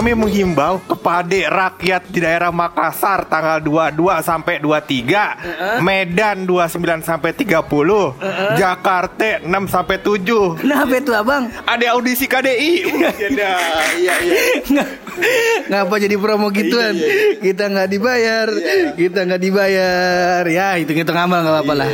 Kami menghimbau kepada rakyat di daerah Makassar tanggal 22 sampai 23, Medan 29 sampai 30, Jakarta 6 sampai 7. Kenapa itu, Abang? Ada audisi KDI. Iya. Ngapa jadi promo gituan? Kita enggak dibayar. Ya, hitung-hitung amal enggak apa-apa lah.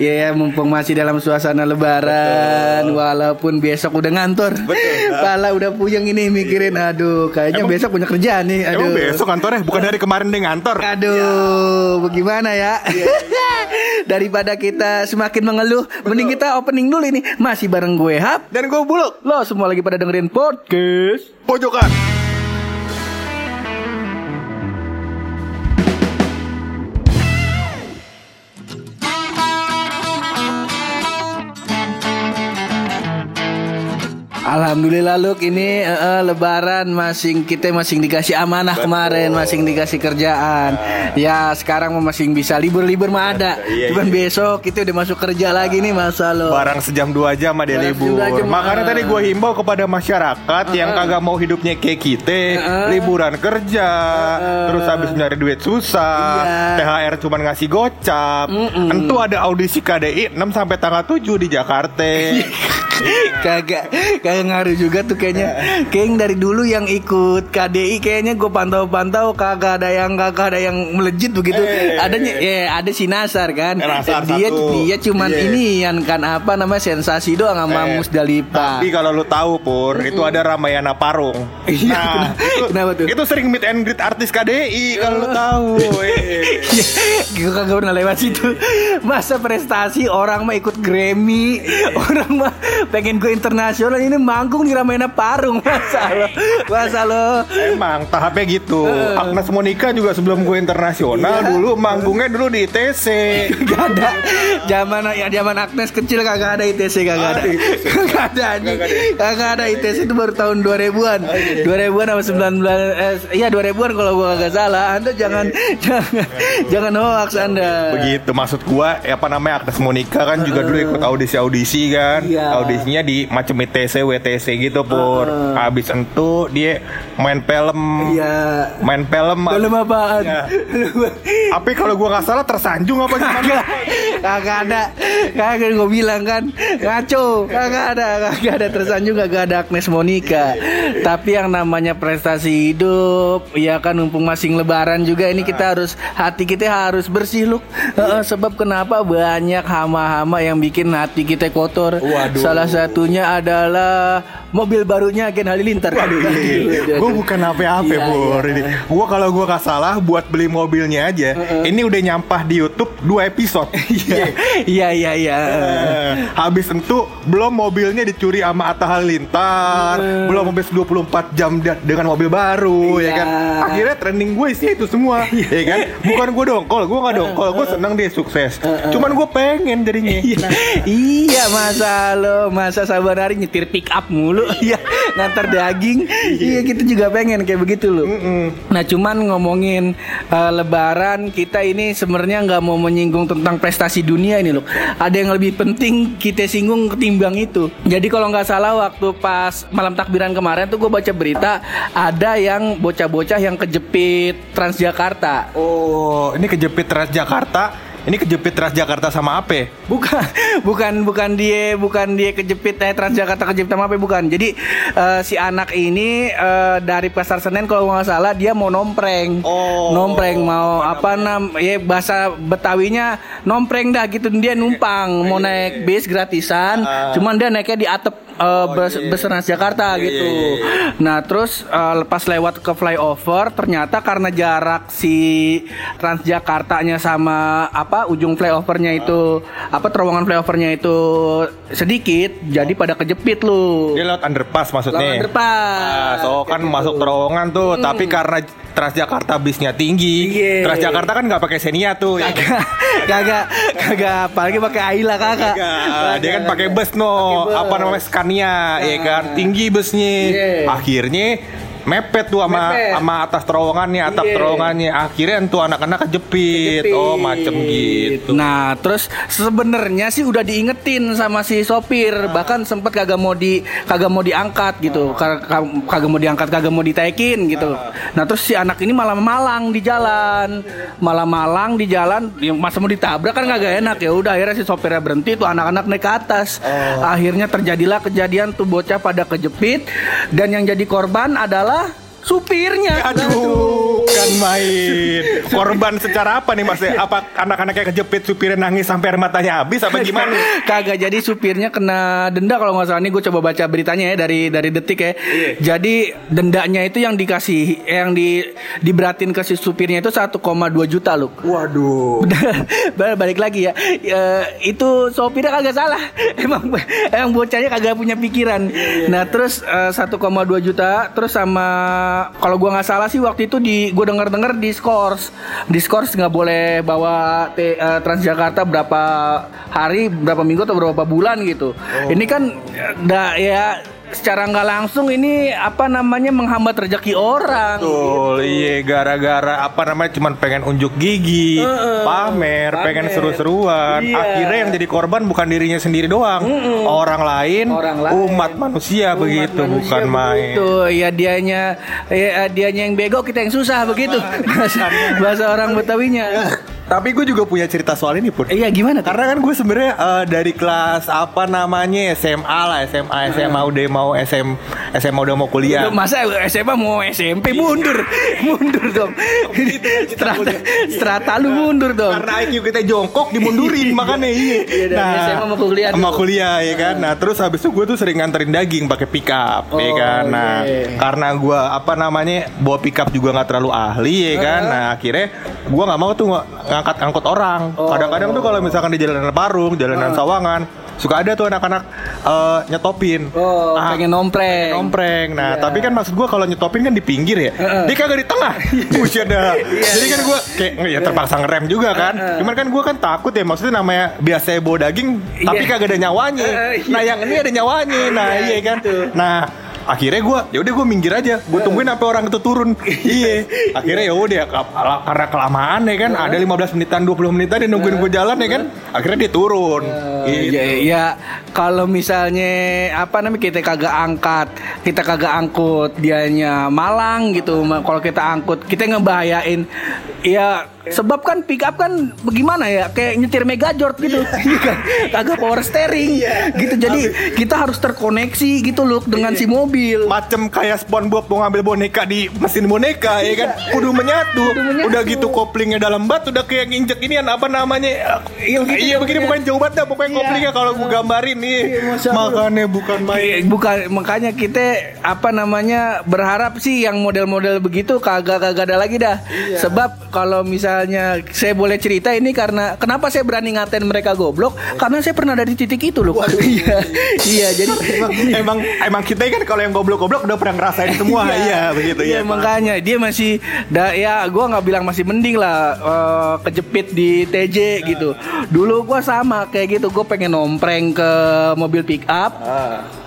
Ya, mumpung masih dalam suasana lebaran. Betul. Walaupun besok udah ngantor. Betul. Pala udah puyeng ini mikirin, aduh, kayaknya emang besok punya kerjaan nih. Aduh. Emang besok kantornya? Bukan dari kemarin deh ngantor. Aduh, bagaimana ya? Daripada kita semakin mengeluh, mending kita opening dulu ini. Masih bareng gue Hap dan gue Buluk. Lo semua lagi pada dengerin podcast Pojokan. Alhamdulillah Luk, ini lebaran kita masing dikasih amanah. Betul. Kemarin masing dikasih kerjaan. Ya sekarang masing bisa libur-libur mah ada. Cuman besok kita udah masuk kerja lagi nih masa lo. Barang sejam 2 jam ada libur. Makanya tadi gue himbau kepada masyarakat yang kagak mau hidupnya kayak kita, liburan kerja, terus habis nyari duit susah, THR cuman ngasih gocap. Tentu ada audisi KDI 6 sampai tanggal 7 di Jakarta. Kagak ngaruh juga tuh kayaknya. Kayaknya dari dulu yang ikut KDI kayaknya gue pantau-pantau kagak ada yang melejit begitu. Adanya ada si Nasar kan. Dia cuman inian kan apa namanya sensasi doang sama Musdalifah. Tapi kalau lu tahu Pur, itu ada Ramayana Parung. Nah, kenapa tuh? Itu sering meet and greet artis KDI kalau lu tahu. Gue kagak pernah lewat situ. Masa prestasi orang mah ikut Grammy, orang mah pengen gue internasional, ini manggung di Ramayana Parung. Masa lo emang tahapnya gitu. Agnes Monica juga sebelum gue internasional dulu manggungnya dulu di ITC. Gak ada. Zaman Agnes kecil kagak ada ITC. Kagak ada ITC itu baru tahun 2000-an. 2000-an sama 19 iya 2000-an kalau gue kagak salah. Anda jangan hoax Anda. Begitu maksud gue apa namanya Agnes Monica kan juga dulu ikut audisi kan. Audisinya di macam ITC, WTC gitu Pur. Habis entu dia main film. Iya. Main film. Film apaan? Ya. Tapi kalau gue nggak salah tersanjung apa gimana? Kagak ada. Kagak gue bilang kan ngaco. Kagak ada tersanjung. Kagak ada Agnes Monica. Tapi yang namanya prestasi hidup, ya kan mumpung masing lebaran juga ini kita harus hati kita harus bersih Luk. Sebab kenapa banyak hama-hama yang bikin hati kita kotor. Waduh. Salah satunya adalah mobil barunya Agen Halilintar. Gue bukan apa-apa Pur. Gue kalau gue gak salah buat beli mobilnya aja ini udah nyampah di YouTube 2 episode. Iya. Habis itu belum mobilnya dicuri sama Atha Halilintar, belum habis 24 jam dengan mobil baru. Ya kan. Akhirnya trending gue sih itu semua. Ya kan. Bukan gue dongkol. Gue gak dongkol. Gue seneng dia sukses. Cuman gue pengen jadinya. Iya masa lo, masa sabar hari nyetir pick up mulu. Iya, ngantar daging. Iya, kita juga pengen kayak begitu loh. Nah, cuman ngomongin lebaran kita ini sebenarnya enggak mau menyinggung tentang prestasi dunia ini loh. Ada yang lebih penting kita singgung ketimbang itu. Jadi kalau enggak salah waktu pas malam takbiran kemarin tuh gue baca berita ada yang bocah-bocah yang kejepit Transjakarta. Oh, ini kejepit Transjakarta. Ini kejepit Transjakarta sama apa? Bukan dia kejepit Transjakarta kejepit sama apa bukan. Jadi si anak ini dari Pasar Senen kalau nggak salah dia mau nompreng. Oh. Nompreng mau bahasa Betawinya nompreng dah gitu. Dia numpang mau naik bis gratisan. Cuman dia naiknya di atap. Transjakarta gitu. Nah terus lepas lewat ke flyover, ternyata karena jarak si Transjakartanya sama ujung flyovernya itu terowongan flyovernya itu sedikit, jadi pada kejepit lu. Dia lewat underpass maksudnya. Lewat underpass. So kan gitu. Masuk terowongan tuh, tapi karena Transjakarta bisnya tinggi. Yeah. Transjakarta kan nggak pakai Xenia tuh. Kagak apalagi pakai Ayla kakak. Dia kan pakai bus no, apa namanya Scania, ya kan tinggi busnya. Yeah. Akhirnya mepet tuh sama atas terowongannya, atap terowongannya. Akhirnya tuh anak-anak kejepit. Oh, macem gitu. Nah, terus sebenarnya sih udah diingetin sama si sopir, bahkan sempet kagak mau diangkat gitu. Kagak mau ditekin gitu. Nah, terus si anak ini malah malang di jalan, masa mau ditabrak kan kagak enak ya. Udah akhirnya si sopirnya berhenti tuh anak-anak naik ke atas. Akhirnya terjadilah kejadian tuh bocah pada kejepit dan yang jadi korban adalah supirnya. Aduh, kan main. Korban secara apa nih Mas? Apa anak-anaknya kejepit, supirnya nangis sampai air matanya habis apa gimana? Kagak, jadi supirnya kena denda kalau nggak salah. Nih gue coba baca beritanya ya dari Detik ya. Iya. Jadi dendanya itu yang dikasih, yang diberatin ke si supirnya itu 1,2 juta loh. Waduh. Balik lagi ya. Itu sopirnya kagak salah. Emang bocahnya kagak punya pikiran. Iya. Nah, terus 1,2 juta terus sama kalau gue nggak salah sih waktu itu gue denger diskors nggak boleh bawa Transjakarta berapa hari, berapa minggu atau berapa bulan gitu. Ini kan ya secara nggak langsung ini apa namanya menghambat rezeki orang. Betul, gitu. Iya, gara-gara apa namanya cuman pengen unjuk gigi, pamer, pengen seru-seruan. Iya. Akhirnya yang jadi korban bukan dirinya sendiri doang, orang lain, umat manusia begitu, bukan main. Itu ya dianya yang bego, kita yang susah begitu. Bahasa orang Betawinya. Tapi gue juga punya cerita soal ini Put. Iya, gimana tuh? Karena kan gue sebenarnya dari kelas apa namanya SMA udah mau SMA udah mau kuliah. Udah, masa SMA mau SMP mundur dong. Strata lu mundur dong. Karena IQ kita jongkok dimundurin makanya. Iya. Nah, SMA mau kuliah. Mau kuliah ya kan. Nah, terus habis itu gue tuh sering nganterin daging pakai pickup ya kan. Nah, karena gue apa namanya bawa pickup juga nggak terlalu ahli ya kan. Nah, akhirnya gue nggak mau tuh ngangkut orang. Kadang-kadang tuh kalau misalkan di Jalanan Parung, Jalanan Sawangan, suka ada tuh anak-anak nyetopin. Pengen nompreng. Nah, tapi kan maksud gue kalau nyetopin kan di pinggir ya. Dia kagak di tengah. Buset dah. Jadi kan gue kayak ya terpaksa ngerem juga kan. Cuman kan gue kan takut ya, maksudnya namanya biasa bawa daging tapi kagak ada nyawanya. Nah, yang ini ada nyawanya. Nah, iya kan. Nah, akhirnya gue yaudah gue minggir aja, gue tungguin sampai orang itu turun. Iya, akhirnya yaudah karena kelamaan ya kan, ada 15 menitan 20 menitan dia nungguin gue jalan ya kan, akhirnya dia turun. Gitu. Ya kalau misalnya apa namanya kita kagak angkut dianya malang gitu, kalau kita angkut kita ngebahayain ya. Sebab kan pick up kan bagaimana ya, kayak nyetir Megajord gitu. Kagak power steering gitu. Jadi kita harus terkoneksi gitu loh dengan si mobil. Macem kayak SpongeBob mau ngambil boneka di mesin boneka ya kan. Kudu menyatu. Udah gitu koplingnya dalam bat, udah kayak nginjek ini apa namanya gitu. Iya begini bukan jauh banget dah pokoknya koplingnya kalau gue gambarin nih. Makanya bukan main. Makanya kita apa namanya berharap sih yang model-model begitu kagak ada lagi dah. Sebab kalau misalnya saya boleh cerita ini, karena kenapa saya berani ngatain mereka goblok, karena saya pernah dari titik itu loh. Iya, jadi emang kita kan kalau yang goblok-goblok udah pernah ngerasain semua. Iya begitu ya. Makanya dia masih ya gue nggak bilang masih mending lah kejepit di TJ gitu. Dulu gue sama kayak gitu, gue pengen nompreng ke mobil pick up.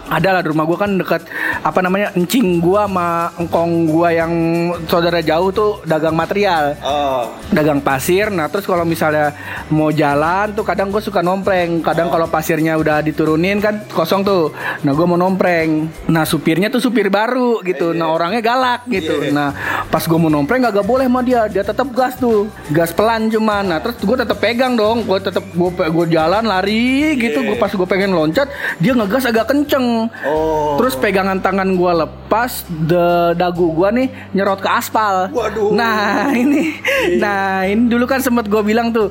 Adalah rumah gue kan dekat apa namanya encing gue sama engkong gue yang saudara jauh tuh dagang material, dagang pasir. Nah terus kalau misalnya mau jalan tuh kadang gue suka nompreng. Kadang kalau pasirnya udah diturunin kan kosong tuh, nah gue mau nompreng. Nah supirnya tuh supir baru gitu, nah orangnya galak gitu. Nah pas gue mau nompreng gak boleh sama dia tetap gas tuh, gas pelan cuman. Nah terus gue tetap pegang dong, gue jalan lari gitu. Pas gue pengen loncat dia ngegas agak kenceng. Terus pegangan tangan gue lepas, dagu gue nih nyerot ke aspal. Waduh. Nah ini dulu kan sempet gue bilang tuh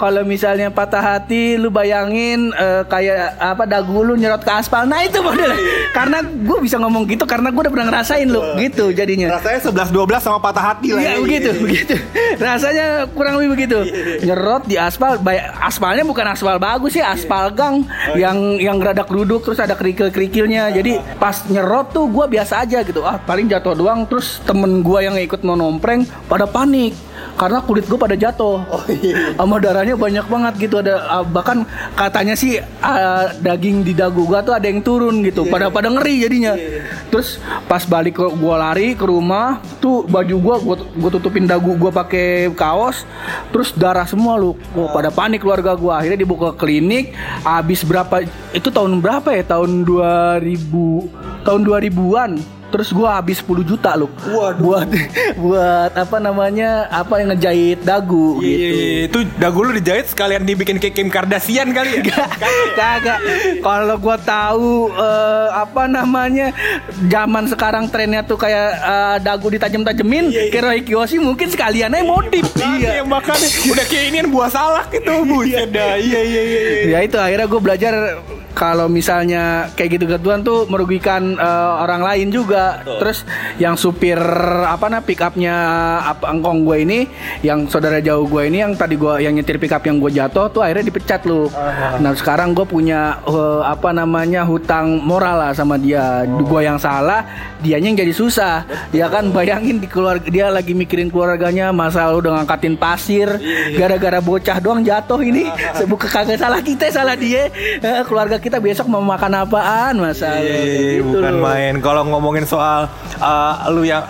kalau misalnya patah hati lu bayangin kayak apa dagu lu nyerot ke aspal. Nah itu modelnya. Karena gue bisa ngomong gitu karena gue udah pernah ngerasain lu gitu jadinya. Rasanya 11-12 sama patah hati lah. Iya begitu. Rasanya kurang lebih begitu. Nyerot di aspal. Aspalnya bukan aspal bagus sih, aspal gang yang geradak duduk terus ada kerikil-kerikilnya. Jadi pas nyerot tuh gue biasa aja gitu, ah paling jatuh doang. Terus temen gue yang ikut mau nompreng pada panik karena kulit gue pada jatuh. Oh, iya. Sama darahnya banyak banget gitu, ada bahkan katanya sih daging di dagu gue tuh ada yang turun gitu. Pada ngeri jadinya. Terus pas balik gue lari ke rumah tuh baju gue tutupin dagu gue pakai kaos, terus darah semua lu. Wah, pada panik keluarga gue, akhirnya dibawa ke klinik. Habis berapa itu tahun berapa ya? Tahun 2000-an. Terus gue habis 10 juta loh. Waduh. Buat apa yang ngejahit dagu gitu. Itu dagu lu dijahit sekalian dibikin kayak Kim Kardashian kali ya? Kagak. Kalau gue tahu zaman sekarang trennya tuh kayak dagu ditajem-tajemin, Roy Kiyoshi mungkin sekalian aja modif. Iya, makanya udah kayak inian buah salak itu, Bu. Ya itu akhirnya gue belajar kalau misalnya kayak gitu-gituan tuh merugikan orang lain juga. Betul. Terus yang supir pick upnya engkong gue ini, yang saudara jauh gue ini, yang tadi gue yang nyetir pick up yang gue jatuh tuh akhirnya dipecat lu. Nah sekarang gue punya hutang moral lah sama dia. Gue yang salah, dianya yang jadi susah. Betul. Ya kan, bayangin di keluarga, dia lagi mikirin keluarganya, masa lu udah ngangkatin pasir gara-gara bocah doang jatuh ini. Sebuka kagak salah kita, salah dia. Keluarga kita besok mau makan apaan, masa gitu. Bukan main. Kalau ngomongin soal lu yang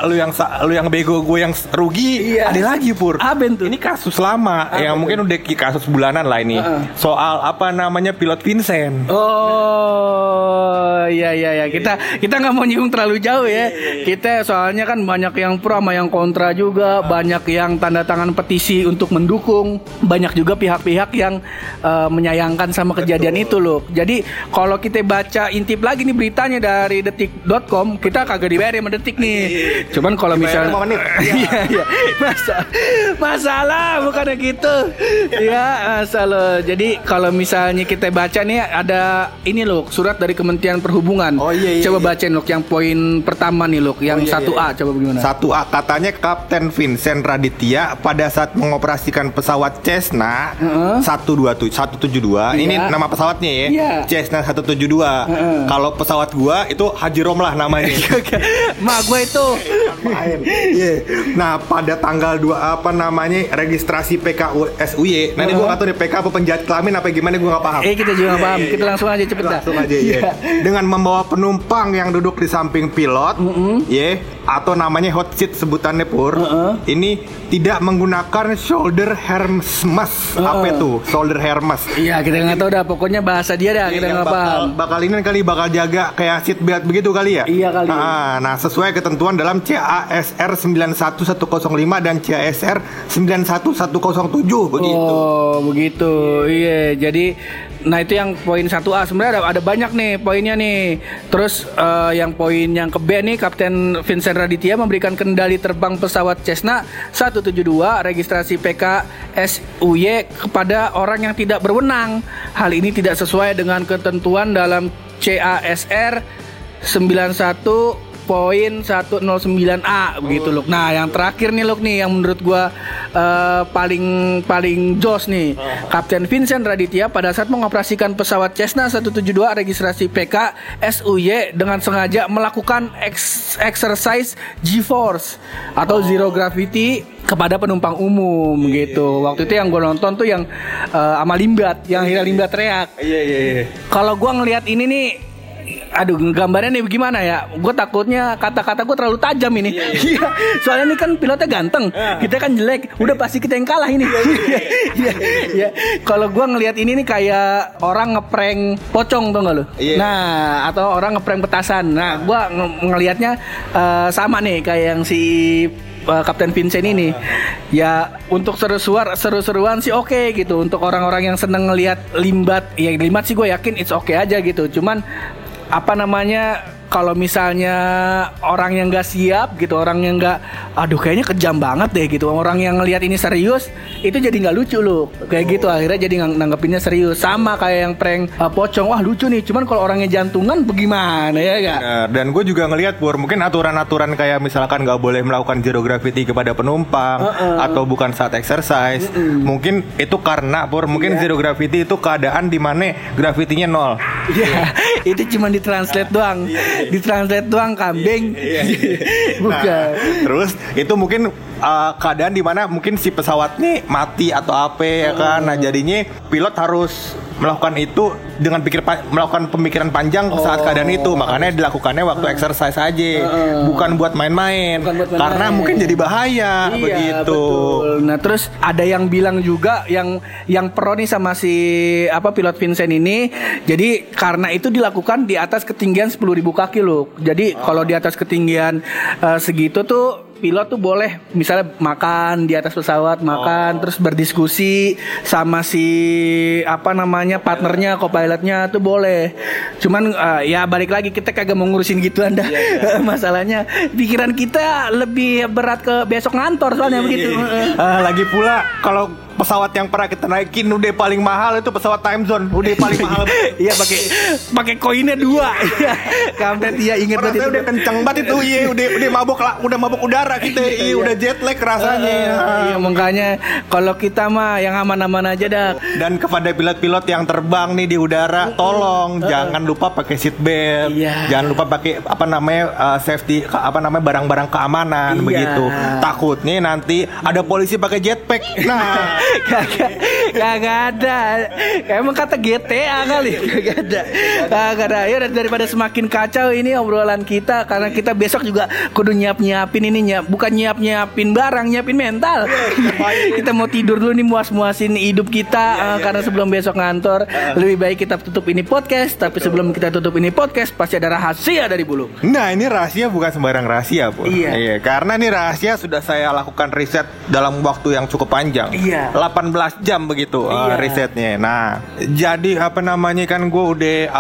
bego, gue yang rugi, ada lagi Pur. Ini kasus lama yang mungkin udah kasus bulanan lah ini. Soal pilot Vincent. Oh iya. Kita nggak mau nyinggung terlalu jauh ya. Kita soalnya kan banyak yang pro sama yang kontra juga, banyak yang tanda tangan petisi untuk mendukung, banyak juga pihak-pihak yang menyayangkan sama kejadian itu loh. Jadi kalau kita baca intip lagi nih beritanya dari detik.com, kita kagak dibayar sama Detik nih. Cuman kalau misalnya iya. Masalah bukannya gitu. Ya, masalah. Jadi kalau misalnya kita baca nih ada ini loh, surat dari Kementerian Perhubungan. Coba bacain loh yang poin pertama nih loh, yang 1A. Coba gimana? 1A katanya Kapten Vincent Raditya pada saat mengoperasikan pesawat Cessna 172. Ini nama pesawatnya ya. Cessna 172. Kalau pesawat gua itu Haji Romlah namanya. Mak gua itu. Nah, pada tanggal 2 registrasi PK USY. Nanti gua enggak tahu nih PK apa penjahat kelamin apa gimana, gua enggak paham. Kita juga enggak paham. Kita langsung aja cepet dah. Dengan membawa penumpang yang duduk di samping pilot, atau namanya hot seat sebutannya Pur. Ini tidak menggunakan shoulder harness. Apa itu? Shoulder harness. Iya, kita enggak tahu dah, pokoknya bahasa dia dah, kita enggak paham. Bakal jaga kayak seat belt begitu kali ya? Iya kali. Nah, sesuai ketentuan dalam CASR 91105 dan CASR 91107 begitu. Oh, begitu. Iya, jadi nah itu yang poin 1A. Sebenarnya ada banyak nih poinnya nih. Terus yang poin yang ke B nih, Kapten Vincent Raditya memberikan kendali terbang pesawat Cessna 172 registrasi PK SUY kepada orang yang tidak berwenang. Hal ini tidak sesuai dengan ketentuan dalam CASR 91.109A begitu loh. Nah, yang terakhir nih loh nih yang menurut gua paling jos nih. Kapten Vincent Raditya pada saat mengoperasikan pesawat Cessna 172 registrasi PK SUY dengan sengaja melakukan exercise G-force atau zero gravity kepada penumpang umum gitu. Waktu itu yang gue nonton tuh yang sama Limbad, yang Hilal Limbad reak. Kalau gue ngelihat ini nih, aduh gambarnya nih gimana ya? Gue takutnya kata-kata gue terlalu tajam ini. Soalnya ini kan pilotnya ganteng, kita kan jelek. Udah pasti kita yang kalah ini. Kalau gue ngelihat ini nih kayak orang ngeprank pocong, tau gak lo? Nah, atau orang ngeprank petasan. Nah, gue ngelihatnya sama nih kayak yang si Kapten Vincent ini. Ya untuk seru-seruan sih oke gitu. Untuk orang-orang yang seneng ngelihat Limbad, ya Limbad sih gue yakin it's oke aja gitu. Cuman kalau misalnya orang yang gak siap gitu, orang yang gak, aduh kayaknya kejam banget deh gitu, orang yang ngelihat ini serius, itu jadi gak lucu loh. Kayak gitu akhirnya jadi nanggepinnya serius. Sama kayak yang prank pocong, wah lucu nih. Cuman kalau orangnya jantungan bagaimana ya gak? Bener. Dan gue juga ngelihat Pur, mungkin aturan-aturan kayak misalkan gak boleh melakukan zero gravity kepada penumpang atau bukan saat exercise. Mungkin itu karena Pur, mungkin zero gravity itu keadaan dimana gravitinya nol. Itu cuma ditranslate doang. Ditranslate doang kambing. Bukan. Terus itu mungkin keadaan dimana mungkin si pesawat nih mati atau apa ya kan. Nah jadinya pilot harus melakukan itu dengan melakukan pemikiran panjang saat keadaan itu. Makanya dilakukannya waktu exercise aja, bukan buat main-main. Karena mungkin jadi bahaya. Iya, begitu. Betul. Nah terus ada yang bilang juga yang pro nih sama si apa pilot Vincent ini. Jadi karena itu dilakukan di atas ketinggian 10.000 kaki loh. Jadi kalau di atas ketinggian segitu tuh pilot tuh boleh misalnya makan di atas pesawat, makan terus berdiskusi sama si apa namanya partnernya, co-pilotnya tuh boleh. Cuman ya balik lagi kita kagak mau ngurusin gituan dah. Yeah. Masalahnya pikiran kita lebih berat ke besok ngantor soalnya begitu. Lagi pula kalau pesawat yang pernah kita naikin udah paling mahal itu pesawat time zone, udah paling mahal. Iya pakai koinnya 2. Kampret ya inget banget itu. Udah kenceng banget itu. Iya udah mabok udara kita. Iya udah jet lag rasanya. Iya makanya kalau kita mah yang aman-aman aja dah. Dan kepada pilot-pilot yang terbang nih di udara, tolong jangan lupa pakai seat belt. Iya. Jangan lupa pakai safety barang-barang keamanan begitu. Takutnya nanti ada polisi pakai jetpack. Nah, Kagak ada. Emang kata GTA kali. Kagak ada. Ya daripada semakin kacau ini obrolan kita. Karena kita besok juga kudu nyiapin ini bukan nyiapin barang, nyiapin mental. Kita mau tidur dulu nih, muas-muasin hidup kita. Karena sebelum besok ngantor lebih baik kita tutup ini podcast. Tapi sebelum kita tutup ini podcast pasti ada rahasia dari Bulu. Nah ini rahasia bukan sembarang rahasia Bu. Iya. Karena ini rahasia sudah saya lakukan riset dalam waktu yang cukup panjang. Iya. 18 jam begitu risetnya. Nah, jadi kan gue udah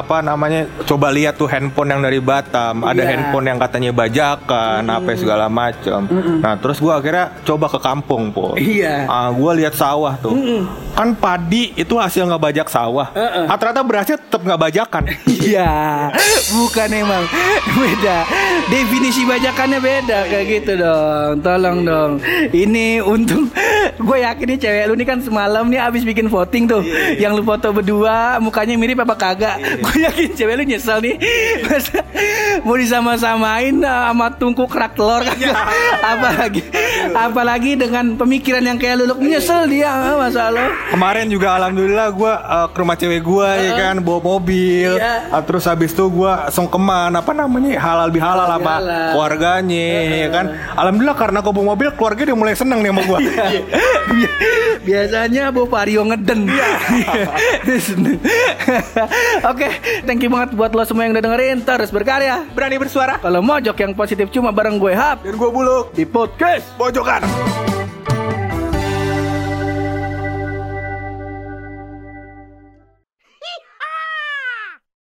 coba lihat tuh handphone yang dari Batam, ada handphone yang katanya bajakan, apa segala macam. Nah, terus gue akhirnya coba ke kampung, Po. Iya. Gue lihat sawah tuh. Kan padi itu hasil nggak bajak sawah. Ternyata berasnya tetap nggak bajakan. Iya. Bukan emang beda. Definisi bajakannya beda kayak gitu dong. Tolong dong. Ini untung gue yakin nih cewek lu nih kan semalam nih abis bikin voting tuh yang lu foto berdua mukanya mirip apa kagak. Gue yakin cewek lu nyesel nih masa mau disama-samain sama tungku kerak telur kan. Apalagi dengan pemikiran yang kayak lu nyesel dia masa lu. Kemarin juga alhamdulillah gue ke rumah cewek gue ya kan bawa mobil. Terus habis itu gue songkeman halal bihalal sama keluarganya ya kan. Alhamdulillah karena gue bawa mobil keluarga dia mulai seneng nih sama gue. Biasanya Bu Vario ngeden. Oke, thank you banget buat lo semua yang udah dengerin. Terus berkarya, berani bersuara. Kalau mojok yang positif cuma bareng gue Hap dan gue Buluk di podcast Pojokan.